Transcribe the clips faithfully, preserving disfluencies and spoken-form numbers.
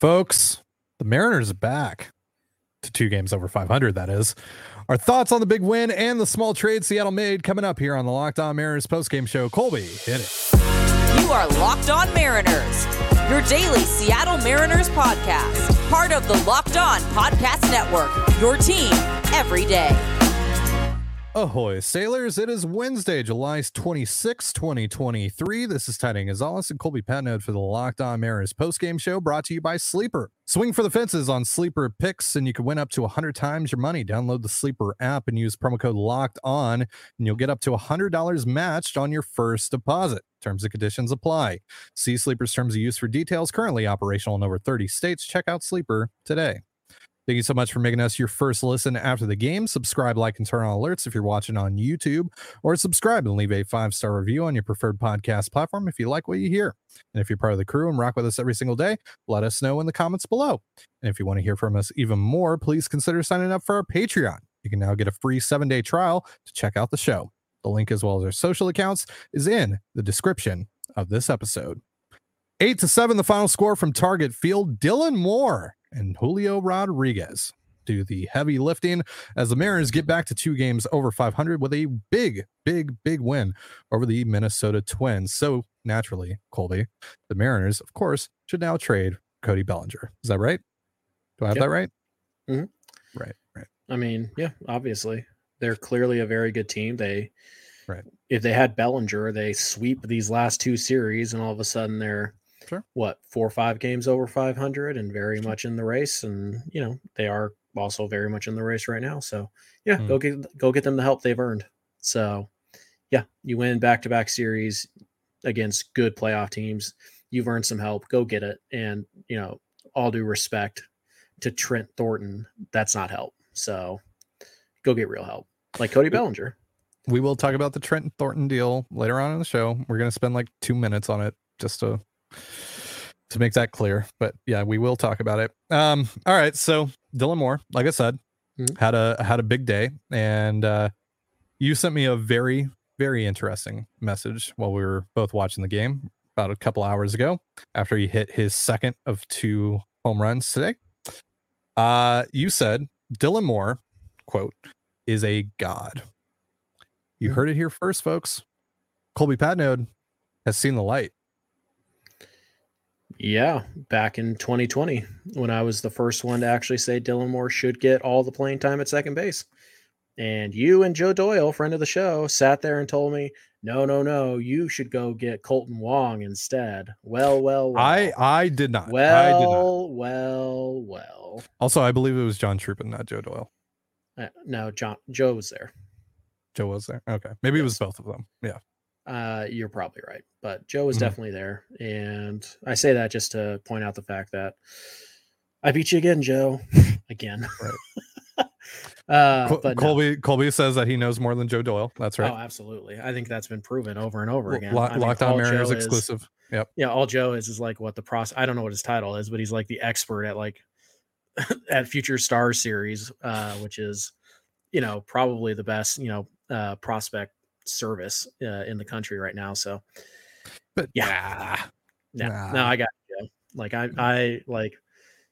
Folks, the Mariners are back to two games over five hundred, that is. Our thoughts on the big win and the small trade Seattle made coming up here on the Locked On Mariners postgame show. Colby, hit it. You are Locked On Mariners, your daily Seattle Mariners podcast, part of the Locked On Podcast Network, your team every day. Ahoy, sailors. It is Wednesday, July twenty-sixth, twenty twenty-three. This is Ty Gonzalez and Colby Patnode for the Locked On Mariners postgame show, brought to you by Sleeper. Swing for the fences on Sleeper picks, and you can win up to one hundred times your money. Download the Sleeper app and use promo code Locked On, and you'll get up to one hundred dollars matched on your first deposit. Terms and conditions apply. See Sleeper's terms of use for details. Currently operational in over thirty states. Check out Sleeper today. Thank you so much for making us your first listen after the game. Subscribe, like, and turn on alerts if you're watching on YouTube, or subscribe and leave a five-star review on your preferred podcast platform if you like what you hear. And if you're part of the crew and rock with us every single day, let us know in the comments below. And if you want to hear from us even more, please consider signing up for our Patreon. You can now get a free seven-day trial to check out the show. The link, as well as our social accounts, is in the description of this episode. Eight to seven, the final score from Target Field. Dylan Moore and Julio Rodríguez do the heavy lifting as the Mariners get back to two games over five hundred with a big, big, big win over the Minnesota Twins. So naturally, Colby, the Mariners, of course, should now trade Cody Bellinger. Is that right? Do I have yep. that right? Mm-hmm. Right, right. I mean, yeah, obviously. They're clearly a very good team. They, right. If they had Bellinger, they sweep these last two series, and all of a sudden they're, Sure. what, four or five games over five hundred and very sure. much in the race. And, you know, they are also very much in the race right now. So, yeah, mm. go get go get them the help they've earned. So, yeah, you win back-to-back series against good playoff teams. You've earned some help. Go get it. And, you know, all due respect to Trent Thornton, that's not help. So go get real help, like Cody Bellinger. We will talk about the Trent Thornton deal later on in the show. We're going to spend like two minutes on it just to to make that clear, but yeah, we will talk about it. Um all right, so Dylan Moore, like I said, mm-hmm. had a had a big day, and uh you sent me a very, very interesting message while we were both watching the game about a couple hours ago after he hit his second of two home runs today. Uh you said Dylan Moore, quote, is a god. You heard it here first, folks. Colby Patnode has seen the light. Yeah, back in twenty twenty, when I was the first one to actually say Dylan Moore should get all the playing time at second base. And you and Joe Doyle, friend of the show, sat there and told me, no, no, no, you should go get Colton Wong instead. Well, well, well. I, I did not. Well, I did not. well, well. Also, I believe it was John Troopin, not Joe Doyle. Uh, no, John, Joe was there. Joe was there. Okay. Maybe yes. It was both of them. Yeah. Uh, you're probably right, but Joe was mm-hmm. definitely there. And I say that just to point out the fact that I beat you again, Joe, again. Right. uh, Col- but Colby, no. Colby says that he knows more than Joe Doyle. That's right. Oh, absolutely. I think that's been proven over and over again. Lock, Locked On Mariners is, exclusive. Yep. Yeah. All Joe is, is like what the process, I don't know what his title is, but he's like the expert at like, at Future Stars series, uh, which is, you know, probably the best, you know, uh, prospect service uh, in the country right now. So but yeah nah, nah. no I got you. like I I like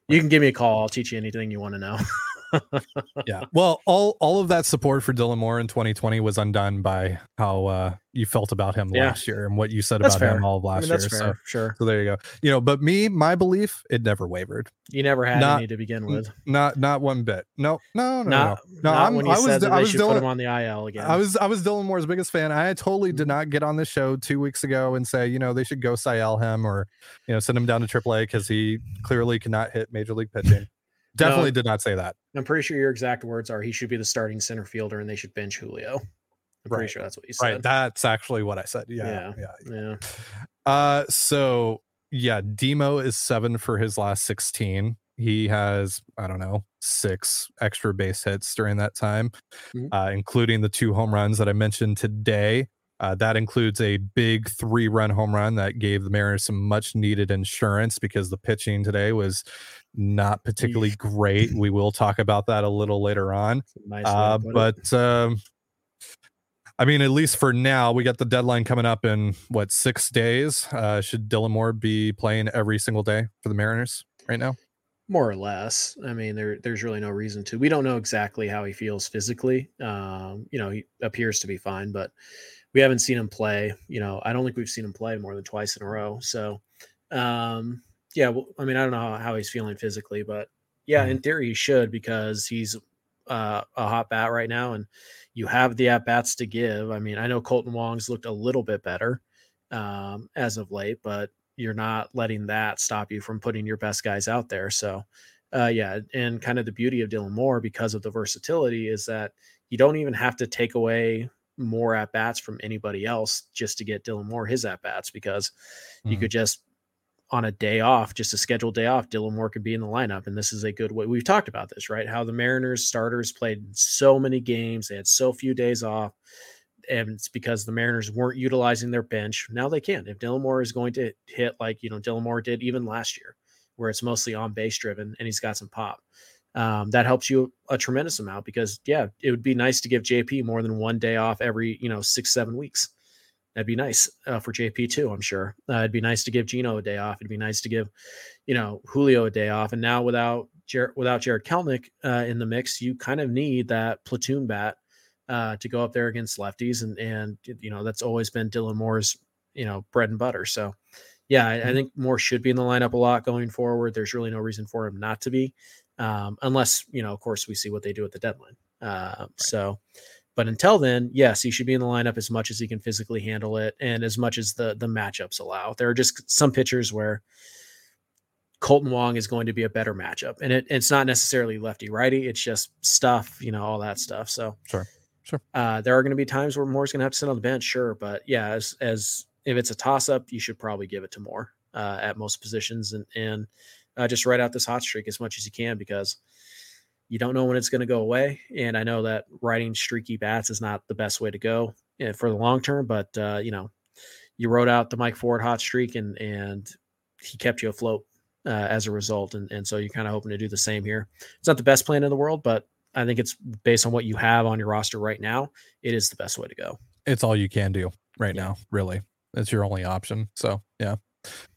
you can give me a call, I'll teach you anything you want to know. Yeah, well, all all of that support for Dylan Moore in twenty twenty was undone by how uh you felt about him yeah. last year and what you said that's about fair. him all of last I mean, year fair, so sure so there you go. You know, but me, my belief, it never wavered. You never had not, any to begin with. Not not one bit. No no no not, no, no. I'm, when you I was, said that I was Dylan, put him on the I L again. I was I was Dylan Moore's biggest fan. I totally did not get on this show two weeks ago and say, you know, they should go Cy-El him, or, you know, send him down to triple A because he clearly cannot hit major league pitching. Definitely no, did not say that. I'm pretty sure your exact words are he should be the starting center fielder and they should bench Julio. I'm right. pretty sure that's what you said. Right. That's actually what I said. Yeah. Yeah. yeah. yeah. Uh, so, yeah, Demo is seven for his last sixteen. He has, I don't know, six extra base hits during that time, mm-hmm. uh, including the two home runs that I mentioned today. Uh, that includes a big three-run home run that gave the Mariners some much-needed insurance because the pitching today was not particularly great. We will talk about that a little later on. Nice uh, but, um, I mean, at least for now, we got the deadline coming up in, what, six days? Uh, should Dylan Moore be playing every single day for the Mariners? right now? More or less. I mean, there there's really no reason to. We don't know exactly how he feels physically. Um, you know, he appears to be fine, but we haven't seen him play. You know, I don't think we've seen him play more than twice in a row. So, um, yeah, well, I mean, I don't know how, how he's feeling physically, but yeah, in theory he should, because he's uh, a hot bat right now and you have the at-bats to give. I mean, I know Colton Wong's looked a little bit better um, as of late, but you're not letting that stop you from putting your best guys out there. So uh, yeah. And kind of the beauty of Dylan Moore, because of the versatility, is that you don't even have to take away more at-bats from anybody else just to get Dylan Moore his at-bats, because mm-hmm. you could just, on a day off, just a scheduled day off, Dylan Moore could be in the lineup. And this is a good way. We've talked about this, right? How the Mariners starters played so many games. They had so few days off, and it's because the Mariners weren't utilizing their bench. Now they can. If Dylan Moore is going to hit like, you know, Dylan Moore did even last year, where it's mostly on base driven and he's got some pop, um, that helps you a tremendous amount, because yeah, it would be nice to give J P more than one day off every, you know, six, seven weeks. That'd be nice uh, for J P too, I'm sure. Uh, it'd be nice to give Gino a day off. It'd be nice to give, you know, Julio a day off. And now without Jer- without Jared Kelnick uh, in the mix, you kind of need that platoon bat uh, to go up there against lefties. And, and, you know, that's always been Dylan Moore's, you know, bread and butter. So yeah, I, I think Moore should be in the lineup a lot going forward. There's really no reason for him not to be, um, unless, you know, of course we see what they do at the deadline. Uh, right. So, But until then, yes, he should be in the lineup as much as he can physically handle it and as much as the the matchups allow. There are just some pitchers where Colton Wong is going to be a better matchup. And it, it's not necessarily lefty-righty. It's just stuff, you know, all that stuff. So sure, sure. Uh, there are going to be times where Moore's going to have to sit on the bench, sure. But, yeah, as, as if it's a toss-up, you should probably give it to Moore uh, at most positions and, and uh, just ride out this hot streak as much as you can, because – you don't know when it's going to go away. And I know that riding streaky bats is not the best way to go for the long term, but uh, you know, you rode out the Mike Ford hot streak and, and he kept you afloat uh, as a result. And, and so you're kind of hoping to do the same here. It's not the best plan in the world, but I think it's based on what you have on your roster right now. It is the best way to go. It's all you can do right yeah. now. Really. It's your only option. So, yeah.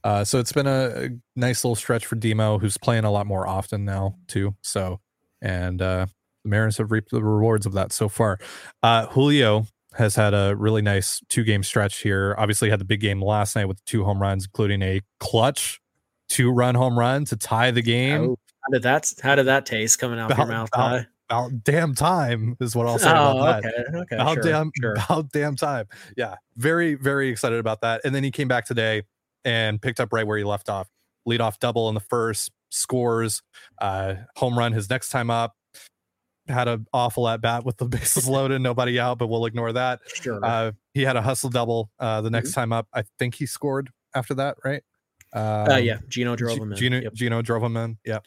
Uh, so it's been a nice little stretch for Demo, who's playing a lot more often now too. So, And uh, the Mariners have reaped the rewards of that so far. Uh, Julio has had a really nice two-game stretch here. Obviously had the big game last night with two home runs, including a clutch two-run home run to tie the game. Oh, how did that, how did that taste coming out about, of your mouth? About, about damn time is what I'll say about oh, okay, that. Okay, about, sure, damn, sure. about damn time. Yeah, very, very excited about that. And then he came back today and picked up right where he left off. Leadoff double in the first. Scores uh home run his next time up. Had an awful at bat with the bases loaded, nobody out, but we'll ignore that. Sure. Uh, he had a hustle double uh the next mm-hmm. time up. I think he scored after that, right? Um, uh yeah, Gino drove G- him in. Gino, yep. Gino drove him in. Yeah.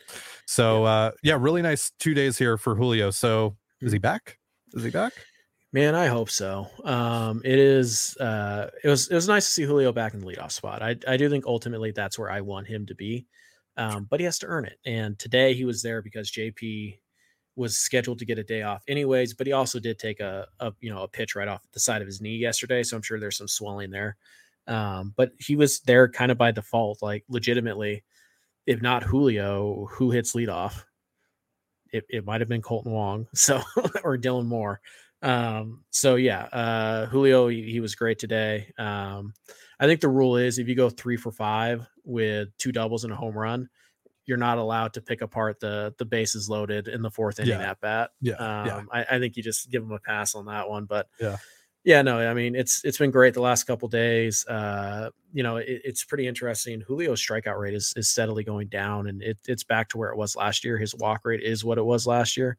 So yeah. uh yeah, really nice two days here for Julio. So is he back? Is he back? Man, I hope so. Um, it is. Uh, it was. It was nice to see Julio back in the leadoff spot. I I do think ultimately that's where I want him to be. Um, but he has to earn it. And today he was there because J P was scheduled to get a day off anyways, but he also did take a, a you know, a pitch right off the side of his knee yesterday. So I'm sure there's some swelling there. Um, but he was there kind of by default, like legitimately, if not Julio, who hits leadoff? It, it might've been Colton Wong. So, or Dylan Moore. Um, so yeah, uh, Julio, he, he was great today. Um, I think the rule is if you go three for five with two doubles and a home run, you're not allowed to pick apart the, the bases loaded in the fourth inning yeah. at bat. Yeah. Um, yeah. I, I think you just give him a pass on that one, but yeah, yeah, no, I mean, it's, it's been great the last couple of days. Uh, you know, it, it's pretty interesting. Julio's strikeout rate is, is steadily going down, and it, it's back to where it was last year. His walk rate is what it was last year.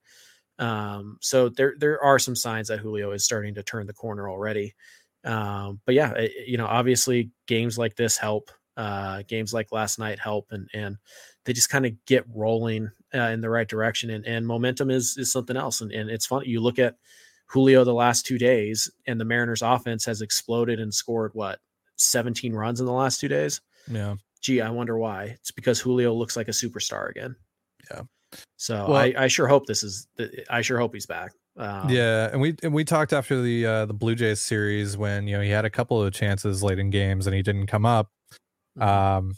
Um, so there, there are some signs that Julio is starting to turn the corner already. Um, but yeah, it, you know, obviously games like this help, uh, games like last night help, and, and they just kind of get rolling uh, in the right direction, and, and momentum is, is something else. And, and it's funny. You look at Julio the last two days and the Mariners offense has exploded and scored what, seventeen runs in the last two days. Yeah. Gee, I wonder why. It's because Julio looks like a superstar again. Yeah. So well, I, I sure hope this is. The, I sure hope he's back. Um, yeah, and we and we talked after the uh, the Blue Jays series when you know he had a couple of chances late in games and he didn't come up. Um,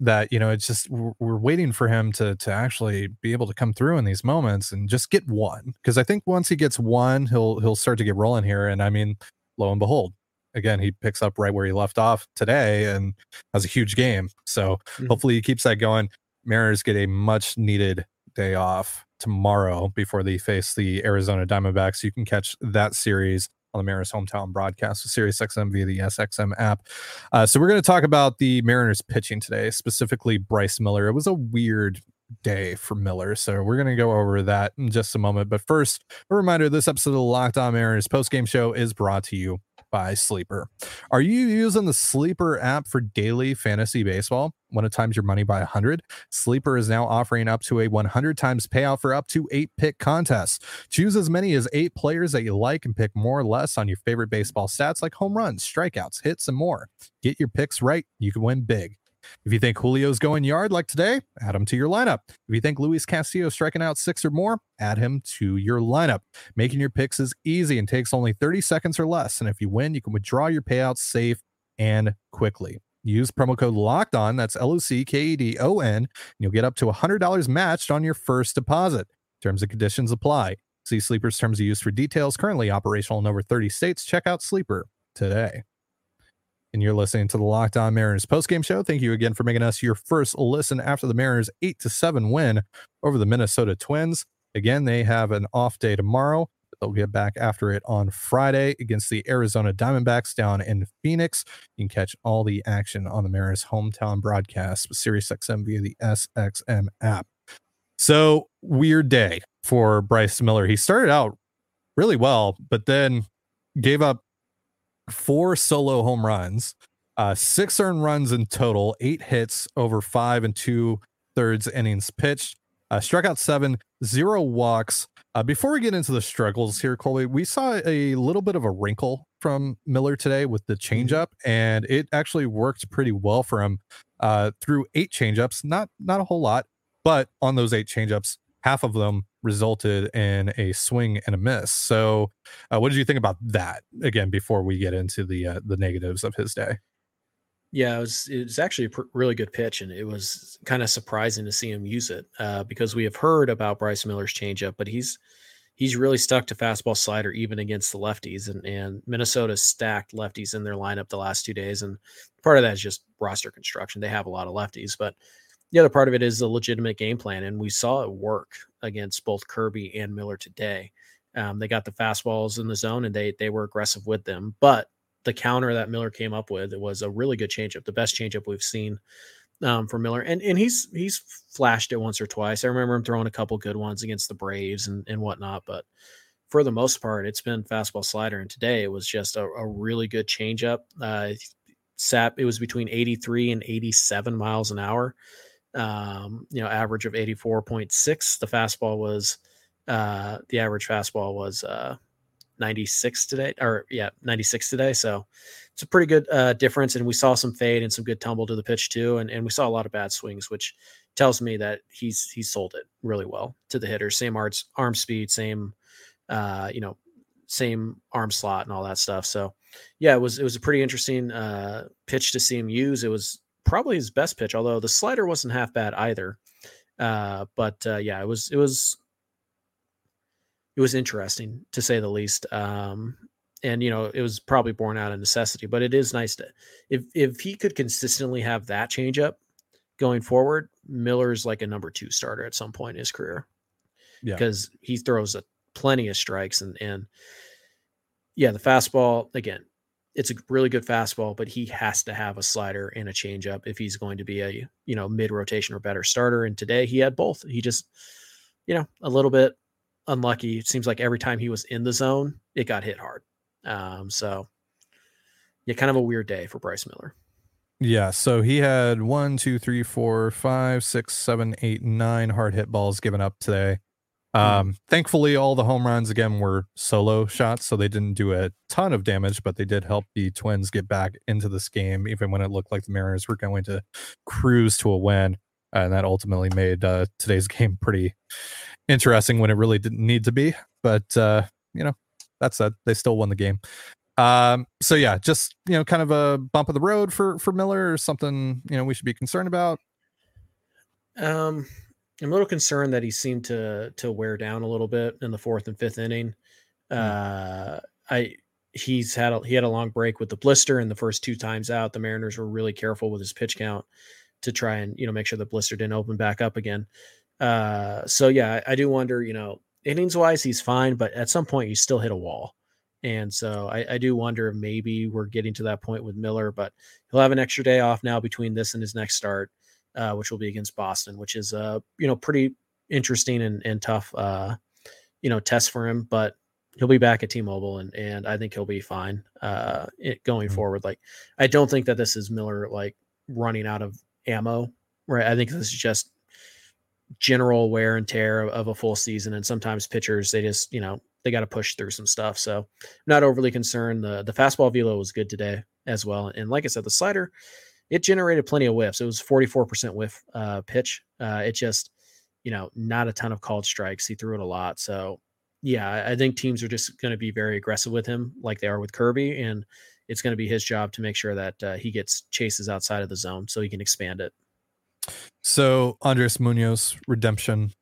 that, you know, it's just, we're, we're waiting for him to to actually be able to come through in these moments and just get one. Because I think once he gets one, he'll he'll start to get rolling here. And I mean, lo and behold, again, he picks up right where he left off today and has a huge game. So mm-hmm. hopefully he keeps that going. Mariners get a much needed day off tomorrow before they face the Arizona Diamondbacks. You can catch that series on the Mariners hometown broadcast with SiriusXM via the S X M app. Uh, so we're going to talk about the Mariners pitching today, specifically Bryce Miller. It was a weird day for Miller, so we're going to go over that in just a moment. But first, a reminder, this episode of the Locked On Mariners postgame show is brought to you by Sleeper. Are you using the Sleeper app for daily fantasy baseball? Want to times your money by one hundred? Sleeper is now offering up to a one hundred times payout for up to eight pick contests. Choose as many as eight players that you like and pick more or less on your favorite baseball stats like home runs, strikeouts, hits, and more. Get your picks right, you can win big. If you think Julio's going yard like today, add him to your lineup. If you think Luis Castillo's striking out six or more, add him to your lineup. Making your picks is easy and takes only thirty seconds or less. And if you win, you can withdraw your payouts safe and quickly. Use promo code Locked On, that's L O C K E D O N, and you'll get up to one hundred dollars matched on your first deposit. Terms and conditions apply. See Sleeper's terms of use for details. Currently operational in over thirty states. Check out Sleeper today. And you're listening to the Locked On Mariners postgame show. Thank you again for making us your first listen after the Mariners eight to seven win over the Minnesota Twins. Again, they have an off day tomorrow. They'll get back after it on Friday against the Arizona Diamondbacks down in Phoenix. You can catch all the action on the Mariners hometown broadcast with SiriusXM via the S X M app. So, weird day for Bryce Miller. He started out really well, but then gave up four solo home runs, uh six earned runs in total, eight hits over five and two thirds innings pitched, uh struck out seven, zero walks. Uh before we get into the struggles here, Colby, we saw a little bit of a wrinkle from Miller today with the changeup, and it actually worked pretty well for him uh through eight changeups. Not not a whole lot, but on those eight changeups, half of them resulted in a swing and a miss. So uh, what did you think about that, again, before we get into the uh, the negatives of his day? Yeah, it was, it was actually a pr- really good pitch, and it was kind of surprising to see him use it uh, because we have heard about Bryce Miller's changeup, but he's he's really stuck to fastball slider even against the lefties, and, and Minnesota's stacked lefties in their lineup the last two days, and part of that is just roster construction. They have a lot of lefties, but the other part of it is a legitimate game plan, and we saw it work against both Kirby and Miller today. Um, they got the fastballs in the zone, and they they were aggressive with them. But the counter that Miller came up with, it was a really good changeup, the best changeup we've seen um, from Miller. And and he's he's flashed it once or twice. I remember him throwing a couple good ones against the Braves and, and whatnot. But for the most part, it's been fastball slider, and today it was just a, a really good changeup. Uh, sap it was between eighty-three and eighty-seven miles an hour. Um, you know, average of eighty-four point six. The fastball was, uh, the average fastball was, uh, ninety-six today, or yeah, ninety-six today. So it's a pretty good, uh, difference. And we saw some fade and some good tumble to the pitch too. And, and we saw a lot of bad swings, which tells me that he's, he sold it really well to the hitter. Same arts, arm speed, same, uh, you know, same arm slot and all that stuff. So yeah, it was, it was a pretty interesting, uh, pitch to see him use. It was probably his best pitch, although the slider wasn't half bad either. Uh, but uh, yeah, it was, it was, it was interesting to say the least. Um, and you know, it was probably born out of necessity, but it is nice to, if, if he could consistently have that changeup going forward, Miller's like a number two starter at some point in his career, because yeah. he throws a plenty of strikes and, and yeah, the fastball again, it's a really good fastball, but he has to have a slider and a changeup if he's going to be a, you know, mid rotation or better starter. And today he had both. He just, you know, a little bit unlucky. It seems like every time he was in the zone, it got hit hard. Um, so yeah, kind of a weird day for Bryce Miller. Yeah. So he had one, two, three, four, five, six, seven, eight, nine hard hit balls given up today. Um, thankfully, all the home runs, again, were solo shots, so they didn't do a ton of damage, but they did help the Twins get back into this game, even when it looked like the Mariners were going to cruise to a win, uh, and that ultimately made uh, today's game pretty interesting when it really didn't need to be, but, uh, you know, that said, they still won the game. Um, so, yeah, just, you know, kind of a bump of the road for, for Miller, or something, you know, we should be concerned about. Um, I'm a little concerned that he seemed to to wear down a little bit in the fourth and fifth inning. Mm. Uh, I he's had a, he had a long break with the blister, and the first two times out, the Mariners were really careful with his pitch count to try and, you know, make sure the blister didn't open back up again. Uh, so yeah, I, I do wonder, you know, innings wise, he's fine, but at some point you still hit a wall. And so I, I do wonder if maybe we're getting to that point with Miller, but he'll have an extra day off now between this and his next start, uh, which will be against Boston, which is a, uh, you know, pretty interesting and, and tough, uh, you know, test for him, but he'll be back at T-Mobile, and, and I think he'll be fine, uh, it, going mm-hmm. forward. Like, I don't think that this is Miller, like, running out of ammo, right? I think this is just general wear and tear of, of a full season. And sometimes pitchers, they just, you know, they got to push through some stuff. So I'm not overly concerned. The the fastball velo was good today as well. And like I said, the slider, it generated plenty of whiffs. It was forty-four percent whiff uh, pitch. Uh, it just, you know, not a ton of called strikes. He threw it a lot. So yeah, I think teams are just going to be very aggressive with him like they are with Kirby. And it's going to be his job to make sure that uh, he gets chases outside of the zone so he can expand it. So Andres Munoz redemption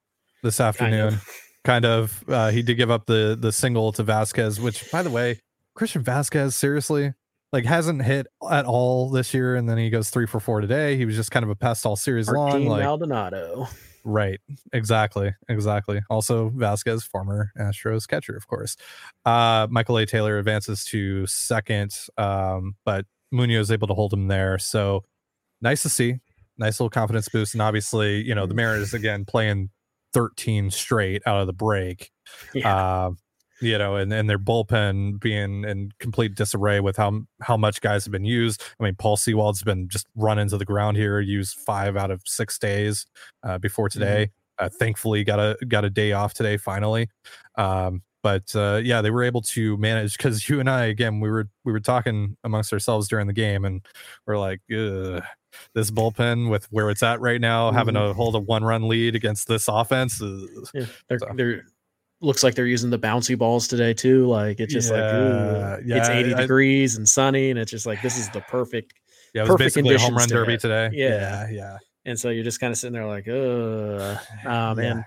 this afternoon, kind of, kind of uh, he did give up the, the single to Vasquez, which, by the way, Christian Vasquez, seriously, like, hasn't hit at all this year. And then he goes three for four today. He was just kind of a pest all series long. Like, Maldonado. Right. Exactly. Exactly. Also, Vasquez, former Astros catcher, of course. Uh, Michael A. Taylor advances to second, um, but Munoz able to hold him there. So nice to see. Nice little confidence boost. And obviously, you know, the Mariners, again, playing thirteen straight out of the break. Yeah. Uh, you know, and, and their bullpen being in complete disarray with how how much guys have been used. I mean, Paul Sewald's been just run into the ground here, used five out of six days uh, before today. Mm-hmm. Uh, thankfully, got a got a day off today, finally. Um, but uh, yeah, they were able to manage, because you and I, again, we were we were talking amongst ourselves during the game, and we're like, ugh, this bullpen with where it's at right now, mm-hmm. having to hold a one-run lead against this offense. Yeah, they're, so. they're looks like they're using the bouncy balls today too. Like, it's just yeah, like ooh, yeah, it's eighty I, degrees and sunny, and it's just like, this is the perfect. Yeah, it was perfect, basically a home run derby today. today. Yeah. yeah, yeah. And so you're just kind of sitting there like, uh um, yeah. And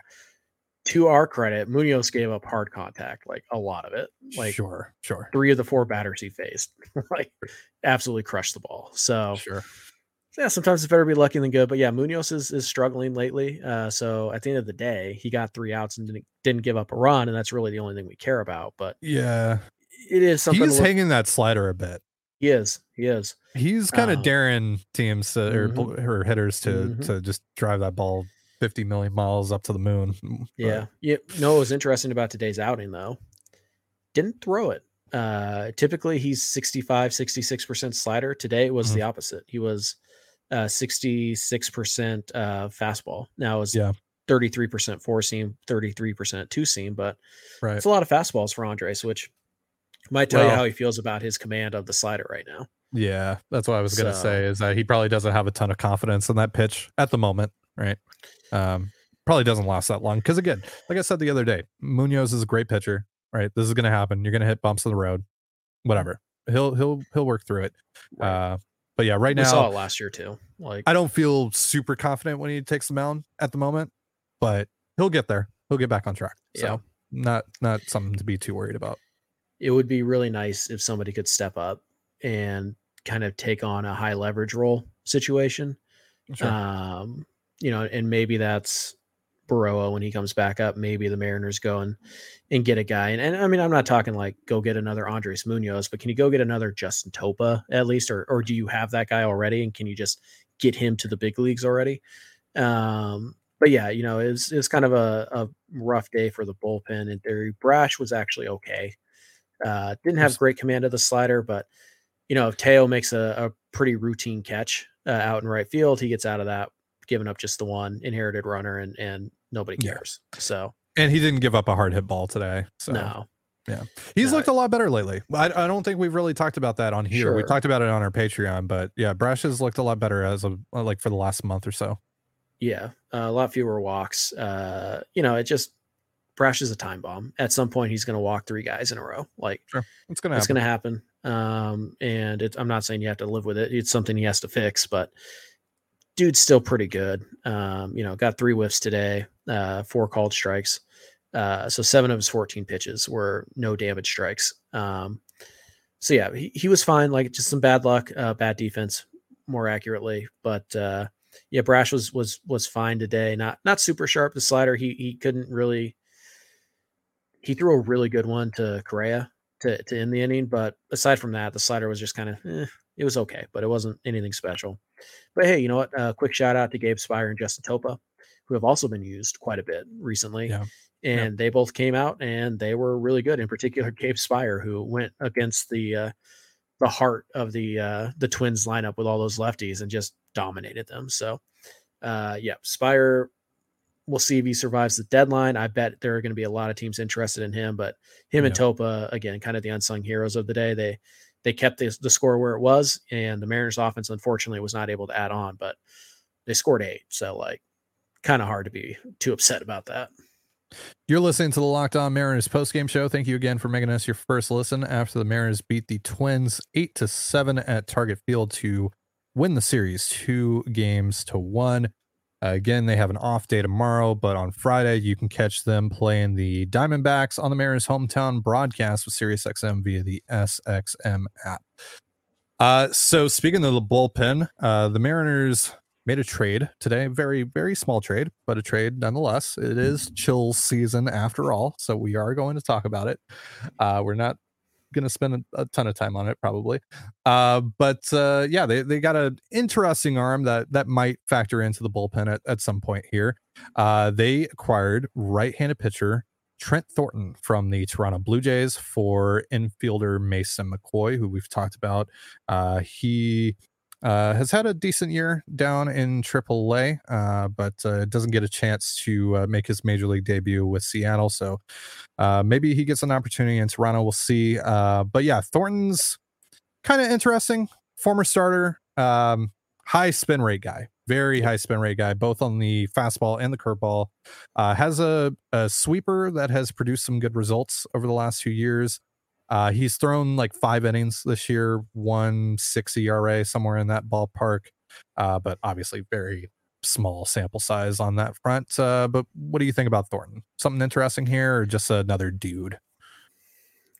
to our credit, Munoz gave up hard contact, like a lot of it. Like, sure, sure. Three of the four batters he faced, like, absolutely crushed the ball. So sure. Yeah, sometimes it's better to be lucky than good. But yeah, Munoz is, is struggling lately. Uh, so at the end of the day, he got three outs and didn't, didn't give up a run. And that's really the only thing we care about. But yeah, it is something. He's hanging that slider a bit. He is. He is. He's kind of um, daring teams to, or, mm-hmm. or hitters to, mm-hmm. to just drive that ball fifty million miles up to the moon. Yeah. But. Yeah. No, what was interesting about today's outing, though, didn't throw it. Uh, typically, he's sixty-five, sixty-six percent slider. Today, it was mm-hmm. the opposite. He was. Uh, sixty-six percent uh, fastball. Now it's yeah. thirty-three percent four seam, thirty-three percent two seam, but right. it's a lot of fastballs for Andres, which might tell well, you how he feels about his command of the slider right now. Yeah, that's what I was so, going to say, is that he probably doesn't have a ton of confidence in that pitch at the moment, right? Um, probably doesn't last that long. Because again, like I said the other day, Munoz is a great pitcher, right? This is going to happen. You're going to hit bumps in the road, whatever. He'll he'll he'll work through it. Right. Uh, But yeah, right now, we saw it last year too. Like, I don't feel super confident when he takes the mound at the moment, but he'll get there. He'll get back on track. So yeah. not not something to be too worried about. It would be really nice if somebody could step up and kind of take on a high leverage role situation. Sure. Um, you know, and maybe that's Baroa when he comes back up. Maybe the Mariners go and, and get a guy. And, and I mean, I'm not talking like go get another Andres Munoz, but can you go get another Justin Topa at least? Or, or do you have that guy already? And can you just get him to the big leagues already? Um, but yeah, you know, it's it's kind of a, a rough day for the bullpen. And Barry Brash was actually okay. Uh, didn't have great command of the slider, but you know, if Teo makes a, a pretty routine catch uh, out in right field, he gets out of that, giving up just the one inherited runner, and, and nobody cares. Yeah. So, and he didn't give up a hard hit ball today. So no, yeah, he's no. looked a lot better lately. I, I don't think we've really talked about that on here. Sure. We talked about it on our Patreon, but yeah, Brash has looked a lot better as of like for the last month or so. Yeah. Uh, a lot fewer walks. Uh, you know, it just, Brash is a time bomb. At some point he's going to walk three guys in a row. Like sure. it's going to, it's going to happen. Um, and it's, I'm not saying you have to live with it. It's something he has to fix, but dude's still pretty good. Um, you know, got three whiffs today, uh, four called strikes. Uh, so seven of his fourteen pitches were no damage strikes. Um, so yeah, he, he was fine. Like, just some bad luck, uh, bad defense, more accurately. But uh, yeah, Brash was was was fine today. Not not super sharp. The slider, he he couldn't really. He threw a really good one to Correa to to end the inning, but aside from that, the slider was just kind of eh, it was okay, but it wasn't anything special. But hey, you know what? Uh, quick shout out to Gabe Spire and Justin Topa, who have also been used quite a bit recently. Yeah. And yep. They both came out and they were really good. In particular, Gabe Spire, who went against the uh, the heart of the uh, the Twins lineup with all those lefties and just dominated them. So, uh, yeah, Spire, we'll see if he survives the deadline. I bet there are going to be a lot of teams interested in him. But him yep. and Topa, again, kind of the unsung heroes of the day. They they kept the, the score where it was, and the Mariners' offense, unfortunately, was not able to add on. But they scored eight, so like kind of hard to be too upset about that. You're listening to the Locked On Mariners postgame show. Thank you again for making us your first listen after the Mariners beat the Twins eight to seven at Target Field to win the series two games to one. Uh, again, they have an off day tomorrow, but on Friday you can catch them playing the Diamondbacks on the Mariners' hometown broadcast with SiriusXM via the S X M app. Uh, so speaking of the bullpen, uh, the Mariners made a trade today, very, very small trade, but a trade nonetheless. It is chill season after all, so we are going to talk about it. Uh, we're not going to spend a, a ton of time on it, probably. Uh, but uh, yeah, they, they got an interesting arm that, that might factor into the bullpen at, at some point here. Uh, they acquired right-handed pitcher Trent Thornton from the Toronto Blue Jays for infielder Mason McCoy, who we've talked about. Uh, he... Uh, has had a decent year down in triple A, uh, but uh, doesn't get a chance to uh, make his major league debut with Seattle. So uh, maybe he gets an opportunity in Toronto. We'll see. Uh, but yeah, Thornton's kind of interesting. Former starter, um, high spin rate guy, very high spin rate guy, both on the fastball and the curveball. Uh, has a, a sweeper that has produced some good results over the last few years. Uh, he's thrown like five innings this year, one six E R A, somewhere in that ballpark. Uh, but obviously very small sample size on that front. Uh, but what do you think about Thornton? Something interesting here, or just another dude?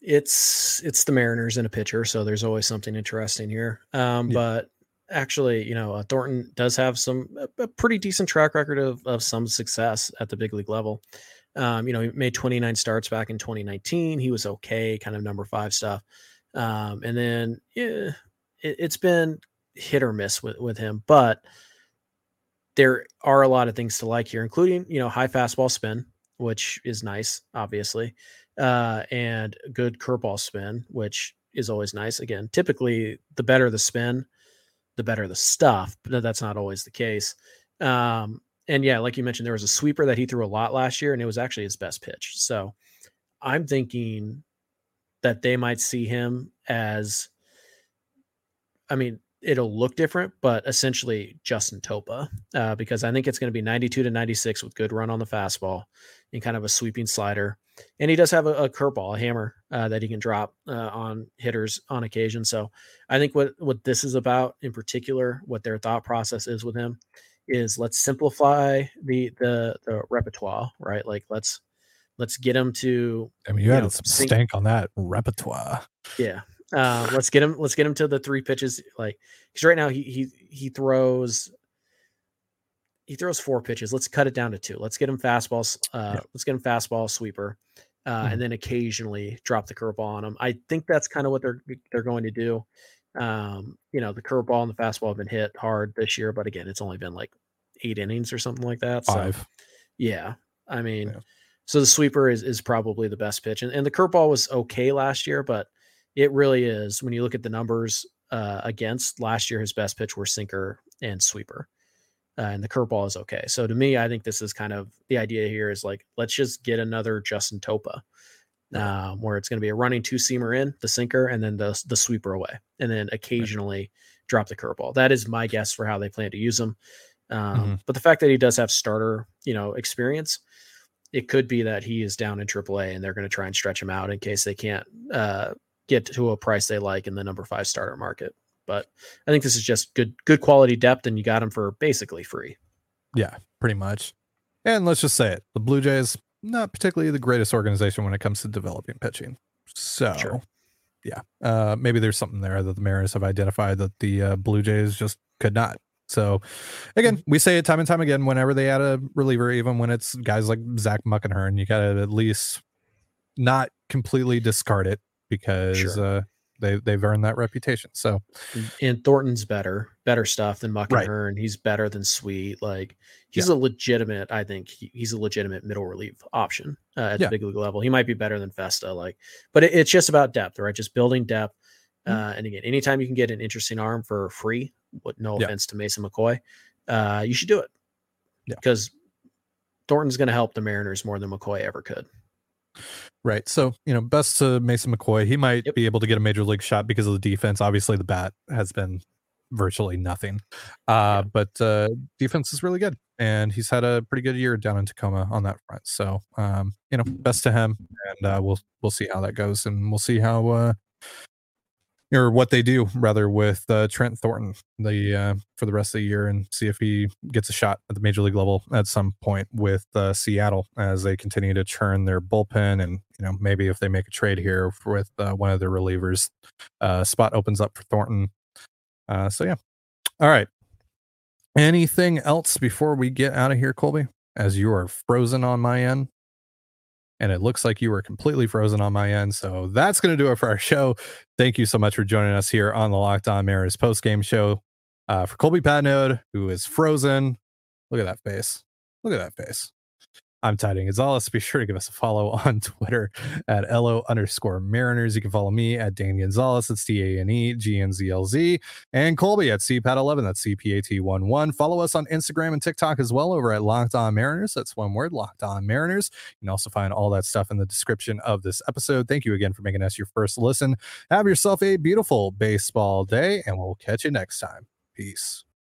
It's it's the Mariners in a pitcher, so there's always something interesting here. Um, yeah. But actually, you know, uh, Thornton does have some a, a pretty decent track record of of some success at the big league level. Um, you know, he made twenty-nine starts back in twenty nineteen. He was okay, kind of number five stuff. Um, and then yeah, it, it's been hit or miss with, with him, but there are a lot of things to like here, including, you know, high fastball spin, which is nice, obviously, uh, and good curveball spin, which is always nice. Again, typically the better the spin, the better the stuff, but that's not always the case. Um, And yeah, like you mentioned, there was a sweeper that he threw a lot last year, and it was actually his best pitch. So I'm thinking that they might see him as, I mean, it'll look different, but essentially Justin Topa, uh, because I think it's going to be ninety-two to ninety-six with good run on the fastball and kind of a sweeping slider. And he does have a, a curveball, a hammer uh, that he can drop uh, on hitters on occasion. So I think what, what this is about in particular, what their thought process is with him, is let's simplify the, the the repertoire, right? Like let's let's get him to. I mean, you, you had know, some sing- stank on that repertoire. Yeah, uh, let's get him. Let's get him to the three pitches. Like, because right now he he he throws he throws four pitches. Let's cut it down to two. Let's get him fastballs. Uh, yeah. Let's get him fastball sweeper, uh, mm-hmm. and then occasionally drop the curveball on him. I think that's kind of what they're they're going to do. Um, you know, the curveball and the fastball have been hit hard this year, but again, it's only been like eight innings or something like that. So, Five. Yeah. I mean, yeah. So the sweeper is, is probably the best pitch, and, and the curveball was okay last year, but it really is. When you look at the numbers, uh, against last year, his best pitch were sinker and sweeper, uh, and the curveball is okay. So to me, I think this is kind of the idea here is like, let's just get another Justin Topa. Um, where it's going to be a running two seamer in the sinker and then the the sweeper away, and then occasionally right. drop the curveball. That is my guess for how they plan to use him. Um, mm-hmm. But the fact that he does have starter, you know, experience, it could be that he is down in triple A and they're going to try and stretch him out in case they can't uh, get to a price they like in the number five starter market. But I think this is just good, good quality depth, and you got him for basically free. Yeah, pretty much. And let's just say it. The Blue Jays, not particularly the greatest organization when it comes to developing pitching. So, sure. yeah, uh, maybe there's something there that the Mariners have identified that the uh, Blue Jays just could not. So, again, we say it time and time again, whenever they add a reliever, even when it's guys like Zach Muckenhern, you got to at least not completely discard it because sure. uh, they, they've earned that reputation. So, and Thornton's better, better stuff than Muckenhern. Right. He's better than Sweet. Like, he's yeah. a legitimate, I think he's a legitimate middle relief option uh, at yeah. the big league level. He might be better than Festa. Like, but it, it's just about depth, right? Just building depth. Uh, and again, anytime you can get an interesting arm for free, with no offense yeah. to Mason McCoy, uh, you should do it because yeah. Thornton's going to help the Mariners more than McCoy ever could. Right. So, you know, best to Mason McCoy. He might yep. be able to get a major league shot because of the defense. Obviously the bat has been virtually nothing, uh, yeah. but uh, defense is really good. And he's had a pretty good year down in Tacoma on that front. So, um, you know, best to him, and uh, we'll, we'll see how that goes, and we'll see how, uh, or what they do rather with uh, Trent Thornton the uh, for the rest of the year, and see if he gets a shot at the major league level at some point with uh, Seattle as they continue to churn their bullpen. And, you know, maybe if they make a trade here with uh, one of their relievers, uh, spot opens up for Thornton. Uh, so, yeah. All right. Anything else before we get out of here, Colby, as you are frozen on my end? And it looks like you were completely frozen on my end. So that's going to do it for our show. Thank you so much for joining us here on the Locked On Mariners postgame show. Uh, for Colby Patnode, who is frozen. Look at that face. Look at that face. I'm Ty Gonzalez. Be sure to give us a follow on Twitter at LO underscore Mariners. You can follow me at Dane Gonzalez. It's D A N E G N Z L Z. And Colby at C P A T eleven. That's C P A T eleven. Follow us on Instagram and TikTok as well over at Locked On Mariners. That's one word, Locked On Mariners. You can also find all that stuff in the description of this episode. Thank you again for making us your first listen. Have yourself a beautiful baseball day, and we'll catch you next time. Peace.